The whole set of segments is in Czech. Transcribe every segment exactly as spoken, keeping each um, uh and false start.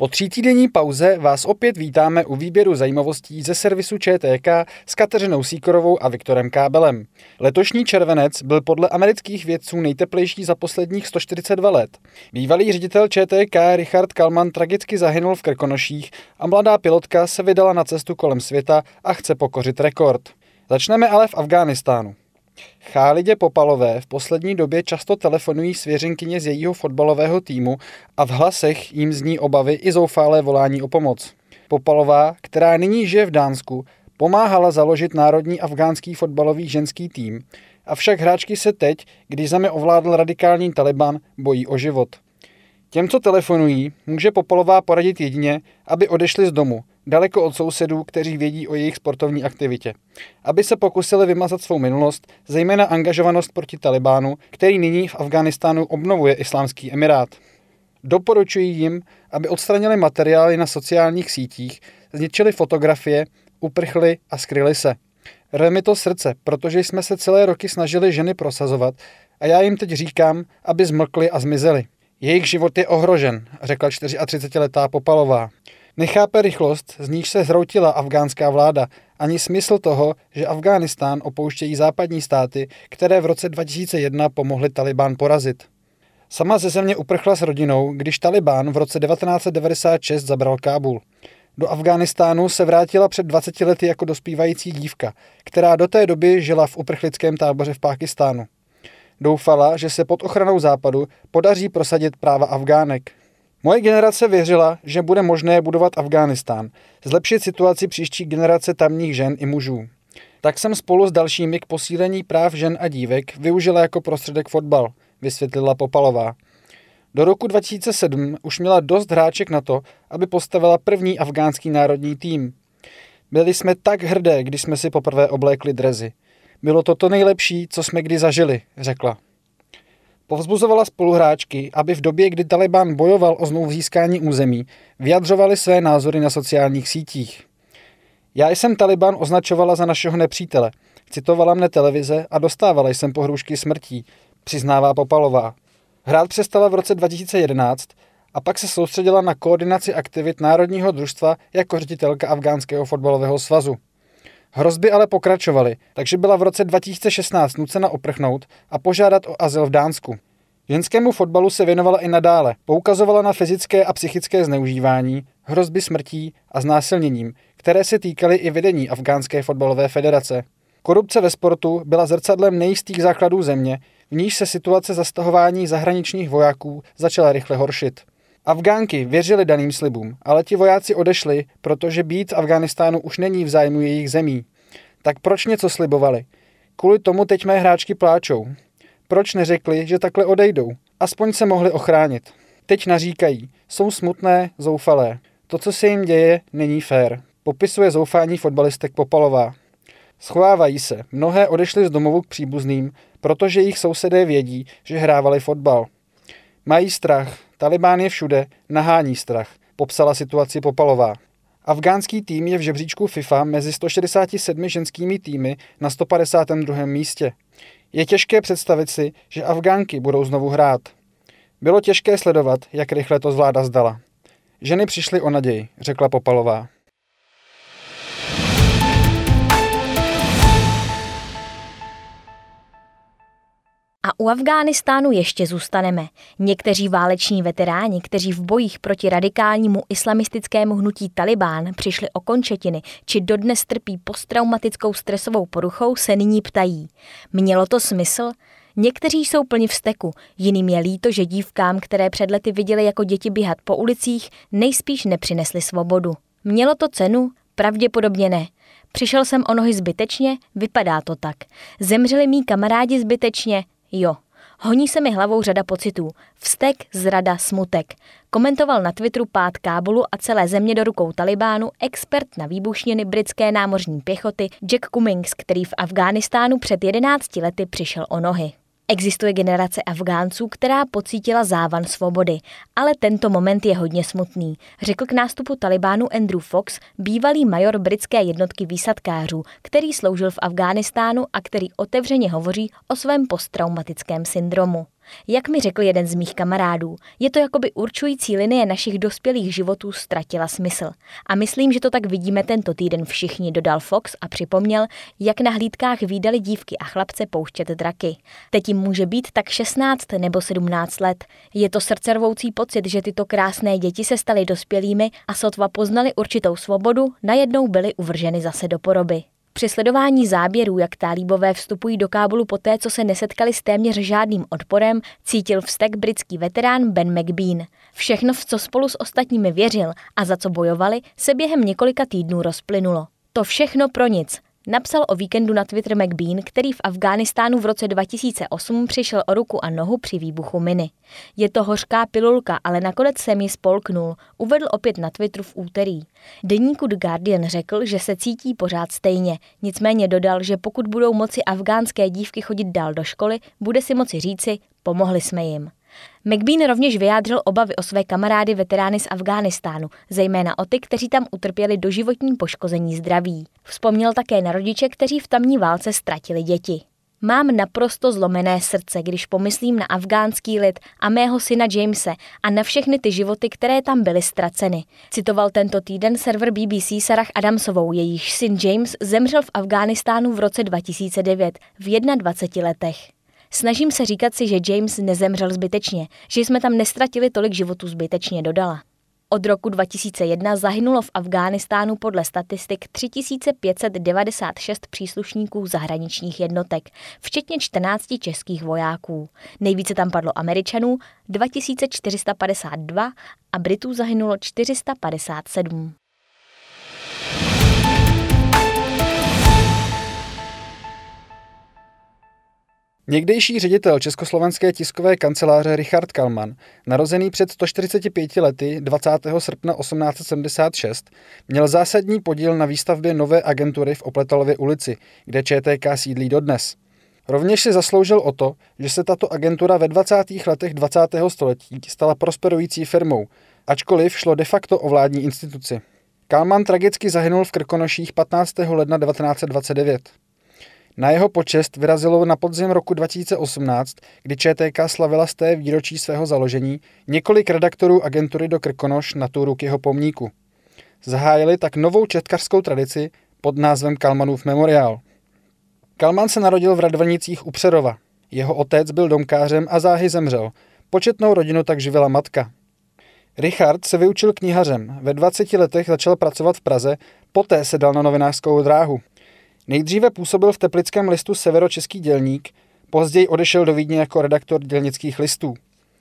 Po třítýdenní pauze vás opět vítáme u výběru zajímavostí ze servisu Č T K s Kateřinou Sýkorovou a Viktorem Kábelem. Letošní červenec byl podle amerických vědců nejteplejší za posledních sto čtyřicet dva let. Bývalý ředitel Č T K Richard Kalman tragicky zahynul v Krkonoších a mladá pilotka se vydala na cestu kolem světa a chce pokořit rekord. Začneme ale v Afghánistánu. Khalidě Popalové v poslední době často telefonují svěřenkyně z jejího fotbalového týmu a v hlasech jim zní obavy i zoufalé volání o pomoc. Popalová, která nyní žije v Dánsku, pomáhala založit národní afghánský fotbalový ženský tým, avšak hráčky se teď, když zemi ovládl radikální Taliban, bojí o život. Těm, co telefonují, může Popalová poradit jedině, aby odešli z domu, daleko od sousedů, kteří vědí o jejich sportovní aktivitě. Aby se pokusili vymazat svou minulost, zejména angažovanost proti Talibánu, který nyní v Afghánistánu obnovuje Islámský emirát. Doporučuji jim, aby odstranili materiály na sociálních sítích, zničili fotografie, uprchli a skryli se. Rve mi to srdce, protože jsme se celé roky snažili ženy prosazovat a já jim teď říkám, aby zmlkli a zmizeli. Jejich život je ohrožen, řekla třicetičtyřletá Popalová. Nechápe rychlost, z níž se zhroutila afgánská vláda, ani smysl toho, že Afghánistán opouštějí západní státy, které v roce dva tisíce jedna pomohly Taliban porazit. Sama ze země uprchla s rodinou, když Taliban v roce devatenáct set devadesát šest zabral Kábul. Do Afghánistánu se vrátila před dvaceti lety jako dospívající dívka, která do té doby žila v uprchlickém táboře v Pákistánu. Doufala, že se pod ochranou Západu podaří prosadit práva Afgánek. Moje generace věřila, že bude možné budovat Afghánistán, zlepšit situaci příští generace tamních žen i mužů. Tak jsem spolu s dalšími k posílení práv žen a dívek využila jako prostředek fotbal, vysvětlila Popalová. Do roku dva tisíce sedm už měla dost hráček na to, aby postavila první afghánský národní tým. Byli jsme tak hrdé, když jsme si poprvé oblékli drezy. Bylo to to nejlepší, co jsme kdy zažili, řekla. Povzbuzovala spoluhráčky, aby v době, kdy Taliban bojoval o znovuzískání území, vyjadřovali své názory na sociálních sítích. Já jsem Taliban označovala za našeho nepřítele, citovala mne televize a dostávala jsem pohrůžky smrtí, přiznává Popalová. Hrát přestala v roce dva tisíce jedenáct a pak se soustředila na koordinaci aktivit Národního družstva jako ředitelka Afghánského fotbalového svazu. Hrozby ale pokračovaly, takže byla v roce dva tisíce šestnáct nucena oprchnout a požádat o azyl v Dánsku. Ženskému fotbalu se věnovala i nadále, poukazovala na fyzické a psychické zneužívání, hrozby smrtí a znásilněním, které se týkaly i vedení Afghánské fotbalové federace. Korupce ve sportu byla zrcadlem nejistých základů země, v níž se situace zastahování zahraničních vojáků začala rychle horšit. Afgánky věřily daným slibům, ale ti vojáci odešli, protože být v Afghánistánu už není v zájmu jejich zemí. Tak proč něco slibovali? Kvůli tomu teď mé hráčky pláčou. Proč neřekli, že takhle odejdou? Aspoň se mohli ochránit. Teď naříkají, jsou smutné, zoufalé. To, co se jim děje, není fér, popisuje zoufání fotbalistek Popalová. Schovávají se, mnohé odešly z domovu k příbuzným, protože jejich sousedé vědí, že hrávali fotbal. Mají strach, Taliban je všude, nahání strach, popsala situaci Popalová. Afghánský tým je v žebříčku FIFA mezi sto šedesáti sedmi ženskými týmy na sto padesáti druhém místě. Je těžké představit si, že Afgánky budou znovu hrát. Bylo těžké sledovat, jak rychle to vláda zdala. Ženy přišly o naději, řekla Popalová. A u Afghánistánu ještě zůstaneme. Někteří váleční veteráni, kteří v bojích proti radikálnímu islamistickému hnutí Taliban přišli o končetiny či dodnes trpí posttraumatickou stresovou poruchou, se nyní ptají. Mělo to smysl? Někteří jsou plni vzteku, jiným je líto, že dívkám, které před lety viděli jako děti běhat po ulicích, nejspíš nepřinesli svobodu. Mělo to cenu? Pravděpodobně ne. Přišel jsem o nohy zbytečně? Vypadá to tak. Zemřeli mý kamarádi zbytečně? Jo, honí se mi hlavou řada pocitů. Vztek, zrada, smutek. Komentoval na Twitteru pád Kábulu a celé země do rukou Talibánu expert na výbušniny britské námořní pěchoty Jack Cummings, který v Afghánistánu před jedenácti lety přišel o nohy. Existuje generace Afgánců, která pocítila závan svobody, ale tento moment je hodně smutný, řekl k nástupu Talibánu Andrew Fox, bývalý major britské jednotky výsadkářů, který sloužil v Afghánistánu a který otevřeně hovoří o svém posttraumatickém syndromu. Jak mi řekl jeden z mých kamarádů, je to jakoby určující linie našich dospělých životů ztratila smysl. A myslím, že to tak vidíme tento týden všichni, dodal Fox a připomněl, jak na hlídkách vídali dívky a chlapce pouštět draky. Teď jim může být tak šestnáct nebo sedmnáct let. Je to srdcervoucí pocit, že tyto krásné děti se staly dospělými a sotva poznali určitou svobodu, najednou byly uvrženy zase do poroby. Při sledování záběrů, jak tálibové vstupují do Kábulu poté, co se nesetkali s téměř žádným odporem, cítil vztek britský veterán Ben McBean. Všechno, v co spolu s ostatními věřil a za co bojovali, se během několika týdnů rozplynulo. To všechno pro nic, napsal o víkendu na Twitter McBean, který v Afghánistánu v roce dva tisíce osm přišel o ruku a nohu při výbuchu miny. Je to hořká pilulka, ale nakonec jsem ji spolknul, uvedl opět na Twitteru v úterý. Deníku The Guardian řekl, že se cítí pořád stejně, nicméně dodal, že pokud budou moci afghánské dívky chodit dál do školy, bude si moci říci, pomohli jsme jim. McBean rovněž vyjádřil obavy o své kamarády veterány z Afghánistánu, zejména o ty, kteří tam utrpěli doživotní poškození zdraví. Vzpomněl také na rodiče, kteří v tamní válce ztratili děti. Mám naprosto zlomené srdce, když pomyslím na afghánský lid a mého syna Jamese a na všechny ty životy, které tam byly ztraceny. Citoval tento týden server B B C Sarah Adamsovou, jejíž syn James zemřel v Afghánistánu v roce dva tisíce devět v dvaceti jednadvaceti letech. Snažím se říkat si, že James nezemřel zbytečně, že jsme tam nestratili tolik životů zbytečně, dodala. Od roku dva tisíce jedna zahynulo v Afghánistánu podle statistik tři tisíce pět set devadesát šest příslušníků zahraničních jednotek, včetně čtrnácti českých vojáků. Nejvíce tam padlo Američanů dva tisíce čtyři sta padesát dva a Britů zahynulo čtyři sta padesát sedm. Někdejší ředitel Československé tiskové kanceláře Richard Kalman, narozený před sto čtyřiceti pěti lety dvacátého srpna osmnáct set sedmdesát šest, měl zásadní podíl na výstavbě nové agentury v Opletalově ulici, kde ČTK sídlí dodnes. Rovněž si zasloužil o to, že se tato agentura ve dvacátých letech dvacátého století stala prosperující firmou, ačkoliv šlo de facto o vládní instituci. Kalman tragicky zahynul v Krkonoších patnáctého ledna devatenáct set dvacet devět. Na jeho počest vyrazilo na podzim roku dva tisíce osmnáct, kdy ČTK slavila z té výročí svého založení, několik redaktorů agentury do Krkonoš na túru k jeho pomníku. Zahájili tak novou četkařskou tradici pod názvem Kalmanův memoriál. Kalman se narodil v Radvanicích u Přerova. Jeho otec byl domkářem a záhy zemřel. Početnou rodinu tak živila matka. Richard se vyučil knihařem, ve dvaceti letech začal pracovat v Praze, poté se dal na novinářskou dráhu. Nejdříve působil v teplickém listu Severočeský dělník, později odešel do Vídně jako redaktor dělnických listů.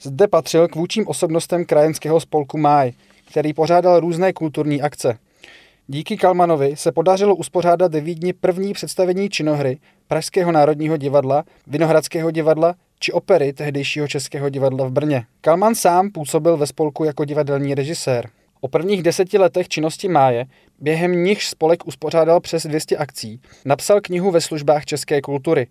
Zde patřil k vůdčím osobnostem krajenského spolku Máj, který pořádal různé kulturní akce. Díky Kalmanovi se podařilo uspořádat ve Vídni první představení činohry Pražského národního divadla, Vinohradského divadla či opery tehdejšího Českého divadla v Brně. Kalman sám působil ve spolku jako divadelní režisér. O prvních deseti letech činnosti Máje, během nichž spolek uspořádal přes dvě stě akcí, napsal knihu Ve službách české kultury.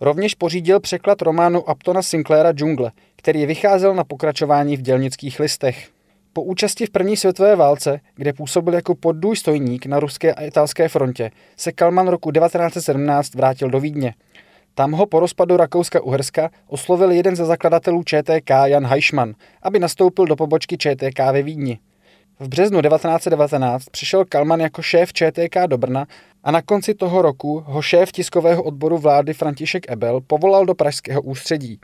Rovněž pořídil překlad románu Uptona Sinclaira Džungle, který vycházel na pokračování v dělnických listech. Po účasti v první světové válce, kde působil jako poddůstojník na ruské a italské frontě, se Kalman roku devatenáct set sedmnáct vrátil do Vídně. Tam ho po rozpadu Rakouska-Uherska oslovil jeden ze zakladatelů ČTK Jan Hajsman, aby nastoupil do pobočky ČTK ve Vídni. V březnu devatenáct set devatenáct přišel Kalman jako šéf ČTK do Brna a na konci toho roku ho šéf tiskového odboru vlády František Ebel povolal do pražského ústředí.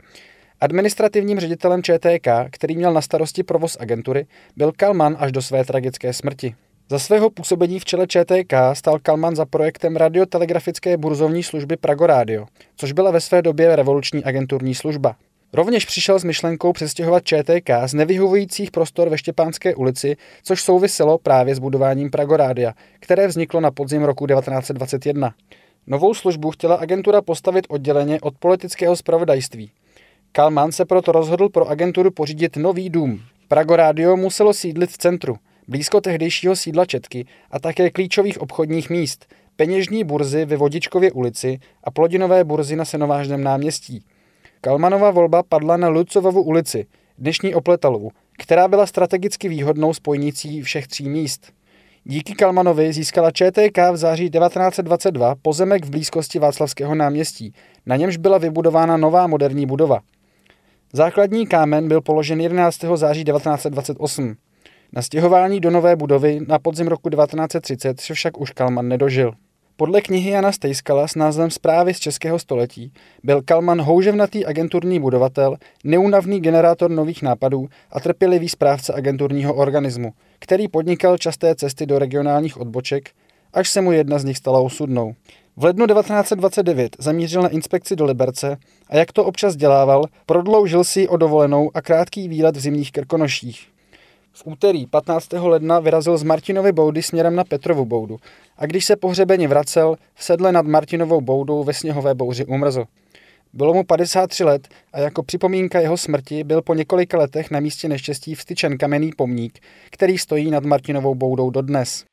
Administrativním ředitelem ČTK, který měl na starosti provoz agentury, byl Kalman až do své tragické smrti. Za svého působení v čele ČTK stál Kalman za projektem radiotelegrafické burzovní služby Pragoradio, což byla ve své době revoluční agenturní služba. Rovněž přišel s myšlenkou přestěhovat ČTK z nevyhovujících prostor ve Štěpánské ulici, což souviselo právě s budováním Pragorádia, které vzniklo na podzim roku devatenáct set dvacet jedna. Novou službu chtěla agentura postavit odděleně od politického zpravodajství. Kalman se proto rozhodl pro agenturu pořídit nový dům. Pragorádio muselo sídlit v centru, blízko tehdejšího sídla Četky a také klíčových obchodních míst, peněžní burzy ve Vodičkově ulici a plodinové burzy na Senovážném náměstí. Kalmanova volba padla na Lucovovu ulici, dnešní Opletalu, která byla strategicky výhodnou spojnicí všech tří míst. Díky Kalmanovi získala ČTK v září devatenáct set dvacet dva pozemek v blízkosti Václavského náměstí, na němž byla vybudována nová moderní budova. Základní kámen byl položen jedenáctého září devatenáct set dvacet osm. Na stěhování do nové budovy na podzim roku devatenáct set třicet se však už Kalman nedožil. Podle knihy Jana Stejskala s názvem Zprávy z českého století byl Kalman houževnatý agenturní budovatel, neúnavný generátor nových nápadů a trpělivý správce agenturního organismu, který podnikal časté cesty do regionálních odboček, až se mu jedna z nich stala osudnou. V lednu devatenáct set dvacet devět zamířil na inspekci do Liberce a jak to občas dělával, prodloužil si o dovolenou a krátký výlet v zimních Krkonoších. V úterý patnáctého ledna vyrazil z Martinovy boudy směrem na Petrovu boudu a když se pohřebeně vracel, v sedle nad Martinovou boudou ve sněhové bouři umrzl. Bylo mu padesát tři let a jako připomínka jeho smrti byl po několika letech na místě neštěstí vstyčen kamenný pomník, který stojí nad Martinovou boudou dodnes.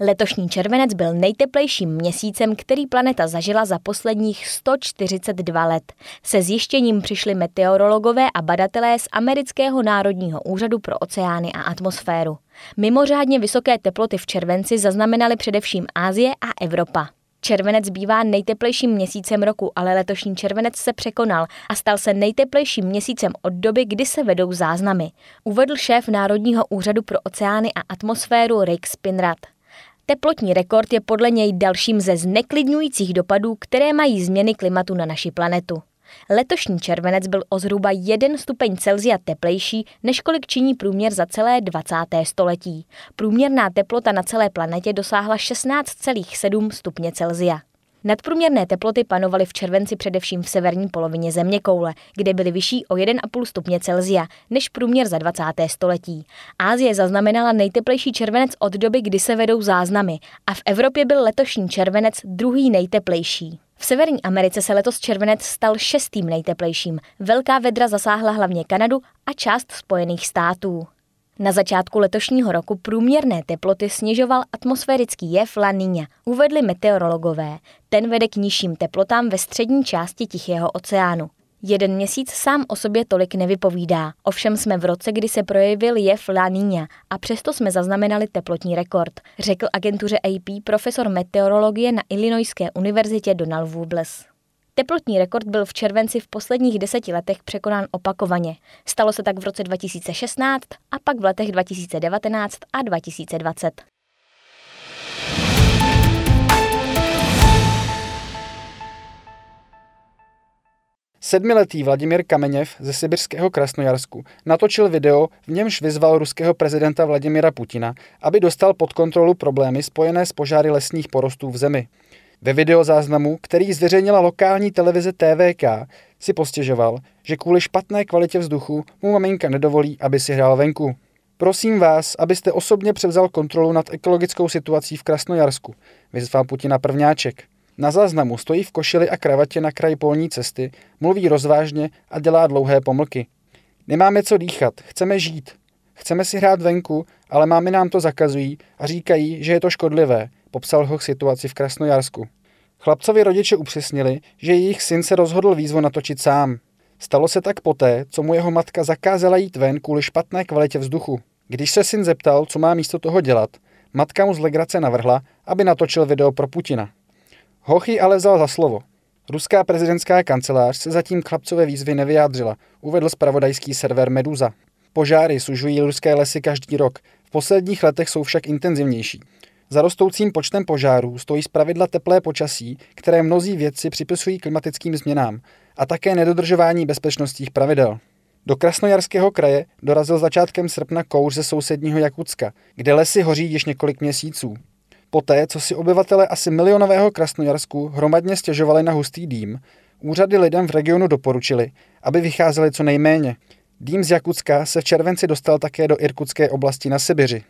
Letošní červenec byl nejteplejším měsícem, který planeta zažila za posledních sto čtyřicet dva let. Se zjištěním přišli meteorologové a badatelé z Amerického národního úřadu pro oceány a atmosféru. Mimořádně vysoké teploty v červenci zaznamenaly především Asie a Evropa. Červenec bývá nejteplejším měsícem roku, ale letošní červenec se překonal a stal se nejteplejším měsícem od doby, kdy se vedou záznamy, uvedl šéf Národního úřadu pro oceány a atmosféru Rick Spinrad. Teplotní rekord je podle něj dalším ze zneklidňujících dopadů, které mají změny klimatu na naši planetu. Letošní červenec byl o zhruba jeden stupeň Celsia teplejší, než kolik činí průměr za celé dvacáté století. Průměrná teplota na celé planetě dosáhla šestnáct celá sedm stupně Celsia. Nadprůměrné teploty panovaly v červenci především v severní polovině zeměkoule, kde byly vyšší o jedna celá pět stupně Celsia než průměr za dvacáté století. Asie zaznamenala nejteplejší červenec od doby, kdy se vedou záznamy, a v Evropě byl letošní červenec druhý nejteplejší. V Severní Americe se letos červenec stal šestým nejteplejším. Velká vedra zasáhla hlavně Kanadu a část Spojených států. Na začátku letošního roku průměrné teploty snižoval atmosférický jev La Niña, uvedli meteorologové. Ten vede k nižším teplotám ve střední části Tichého oceánu. Jeden měsíc sám o sobě tolik nevypovídá. Ovšem jsme v roce, kdy se projevil jev La Niña a přesto jsme zaznamenali teplotní rekord, řekl agentuře A P profesor meteorologie na Illinoiské univerzitě Donald Wobles. Teplotní rekord byl v červenci v posledních deseti letech překonán opakovaně. Stalo se tak v roce dva tisíce šestnáct a pak v letech dva tisíce devatenáct a dva tisíce dvacet. Sedmiletý Vladimír Kameněv ze sibirského Krasnojarsku natočil video, v němž vyzval ruského prezidenta Vladimira Putina, aby dostal pod kontrolu problémy spojené s požáry lesních porostů v zemi. Ve videozáznamu, který zveřejnila lokální televize T V K, si postěžoval, že kvůli špatné kvalitě vzduchu mu maminka nedovolí, aby si hrál venku. Prosím vás, abyste osobně převzal kontrolu nad ekologickou situací v Krasnojarsku, vyzval Putina prvňáček. Na záznamu stojí v košili a kravatě na kraji polní cesty, mluví rozvážně a dělá dlouhé pomlky. Nemáme co dýchat, chceme žít. Chceme si hrát venku, ale mámy nám to zakazují a říkají, že je to škodlivé, popsal ho k situaci v Krasnojarsku. Chlapcovi rodiče upřesnili, že jejich syn se rozhodl výzvu natočit sám. Stalo se tak poté, co mu jeho matka zakázala jít ven kvůli špatné kvalitě vzduchu. Když se syn zeptal, co má místo toho dělat, matka mu z legrace navrhla, aby natočil video pro Putina. Hochy ale vzal za slovo. Ruská prezidentská kancelář se zatím k chlapcové výzvy nevyjádřila, uvedl zpravodajský server Meduza. Požáry sužují ruské lesy každý rok, v posledních letech jsou však intenzivnější. Za rostoucím počtem požárů stojí zpravidla teplé počasí, které mnozí vědci připisují klimatickým změnám, a také nedodržování bezpečnostních pravidel. Do Krasnojarského kraje dorazil začátkem srpna kouř ze sousedního Jakutska, kde lesy hoří již několik měsíců. Poté, co si obyvatele asi milionového Krasnojarsku hromadně stěžovali na hustý dým, úřady lidem v regionu doporučili, aby vycházeli co nejméně. Dým z Jakutska se v červenci dostal také do Irkutské oblasti na Sibiři.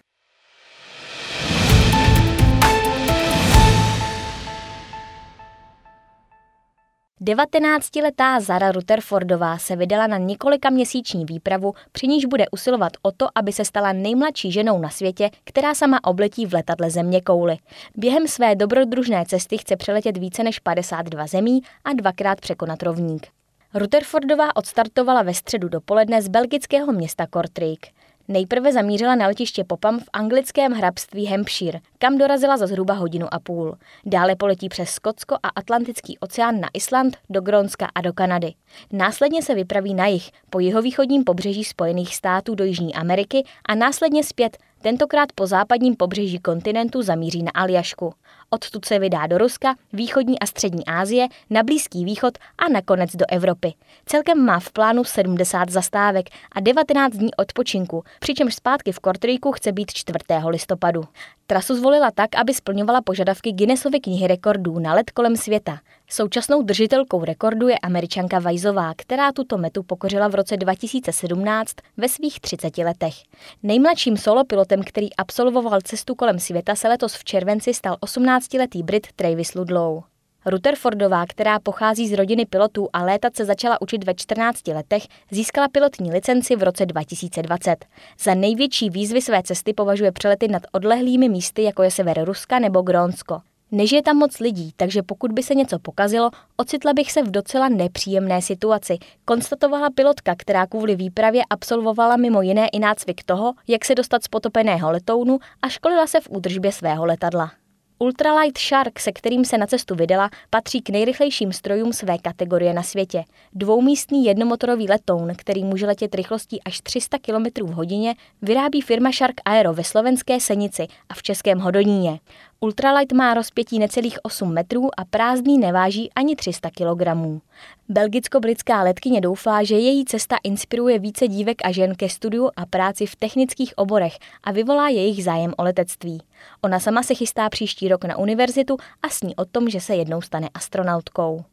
devatenáctiletá Zara Rutherfordová se vydala na několikaměsíční výpravu, při níž bude usilovat o to, aby se stala nejmladší ženou na světě, která sama obletí v letadle zeměkouli. Během své dobrodružné cesty chce přeletět více než padesát dva zemí a dvakrát překonat rovník. Rutherfordová odstartovala ve středu dopoledne z belgického města Kortrijk. Nejprve zamířila na letiště Popham v anglickém hrabství Hampshire, kam dorazila za zhruba hodinu a půl. Dále poletí přes Skotsko a Atlantický oceán na Island, do Grónska a do Kanady. Následně se vypraví na jih, po jihovýchodním pobřeží Spojených států do Jižní Ameriky a následně zpět, tentokrát po západním pobřeží kontinentu zamíří na Aljašku. Odtud se vydá do Ruska, východní a střední Asie, na Blízký východ a nakonec do Evropy. Celkem má v plánu sedmdesát zastávek a devatenáct dní odpočinku, přičemž zpátky v Kortrýku chce být čtvrtého listopadu. Trasu zvolila tak, aby splňovala požadavky Guinnessovy knihy rekordů na let kolem světa. Současnou držitelkou rekordu je Američanka Weizová, která tuto metu pokořila v roce dva tisíce sedmnáct ve svých třiceti letech. Nejmladším solopilotem, který absolvoval cestu kolem světa, se letos v červenci stal osmnáctiletý Brit Travis Ludlow. Rutherfordová, která pochází z rodiny pilotů a létat se začala učit ve čtrnácti letech, získala pilotní licenci v roce dva tisíce dvacet. Za největší výzvy své cesty považuje přelety nad odlehlými místy, jako je sever Ruska nebo Grónsko. Nežije tam moc lidí, takže pokud by se něco pokazilo, ocitla bych se v docela nepříjemné situaci, konstatovala pilotka, která kvůli výpravě absolvovala mimo jiné i nácvik toho, jak se dostat z potopeného letounu, a školila se v údržbě svého letadla. Ultralight Shark, se kterým se na cestu vydala, patří k nejrychlejším strojům své kategorie na světě. Dvoumístný jednomotorový letoun, který může letět rychlostí až tři sta kilometrů v hodině, vyrábí firma Shark Aero ve slovenské Senici a v českém Hodoníně. Ultralight má rozpětí necelých osm metrů a prázdný neváží ani tři sta kilogramů. Belgicko-britská letkyně doufá, že její cesta inspiruje více dívek a žen ke studiu a práci v technických oborech a vyvolá jejich zájem o letectví. Ona sama se chystá příští rok na univerzitu a sní o tom, že se jednou stane astronautkou.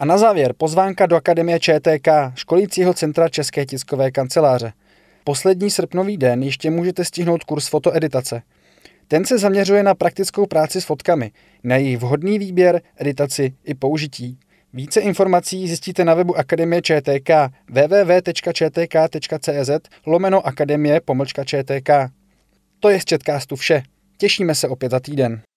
A na závěr pozvánka do Akademie ČTK, školícího centra České tiskové kanceláře. Poslední srpnový den ještě můžete stihnout kurz fotoeditace. Ten se zaměřuje na praktickou práci s fotkami, na jejich vhodný výběr, editaci i použití. Více informací zjistíte na webu Akademie ČTK www tečka čtk tečka cz lomeno akademie pomlčka čtk. To je z Četkástu vše. Těšíme se opět za týden.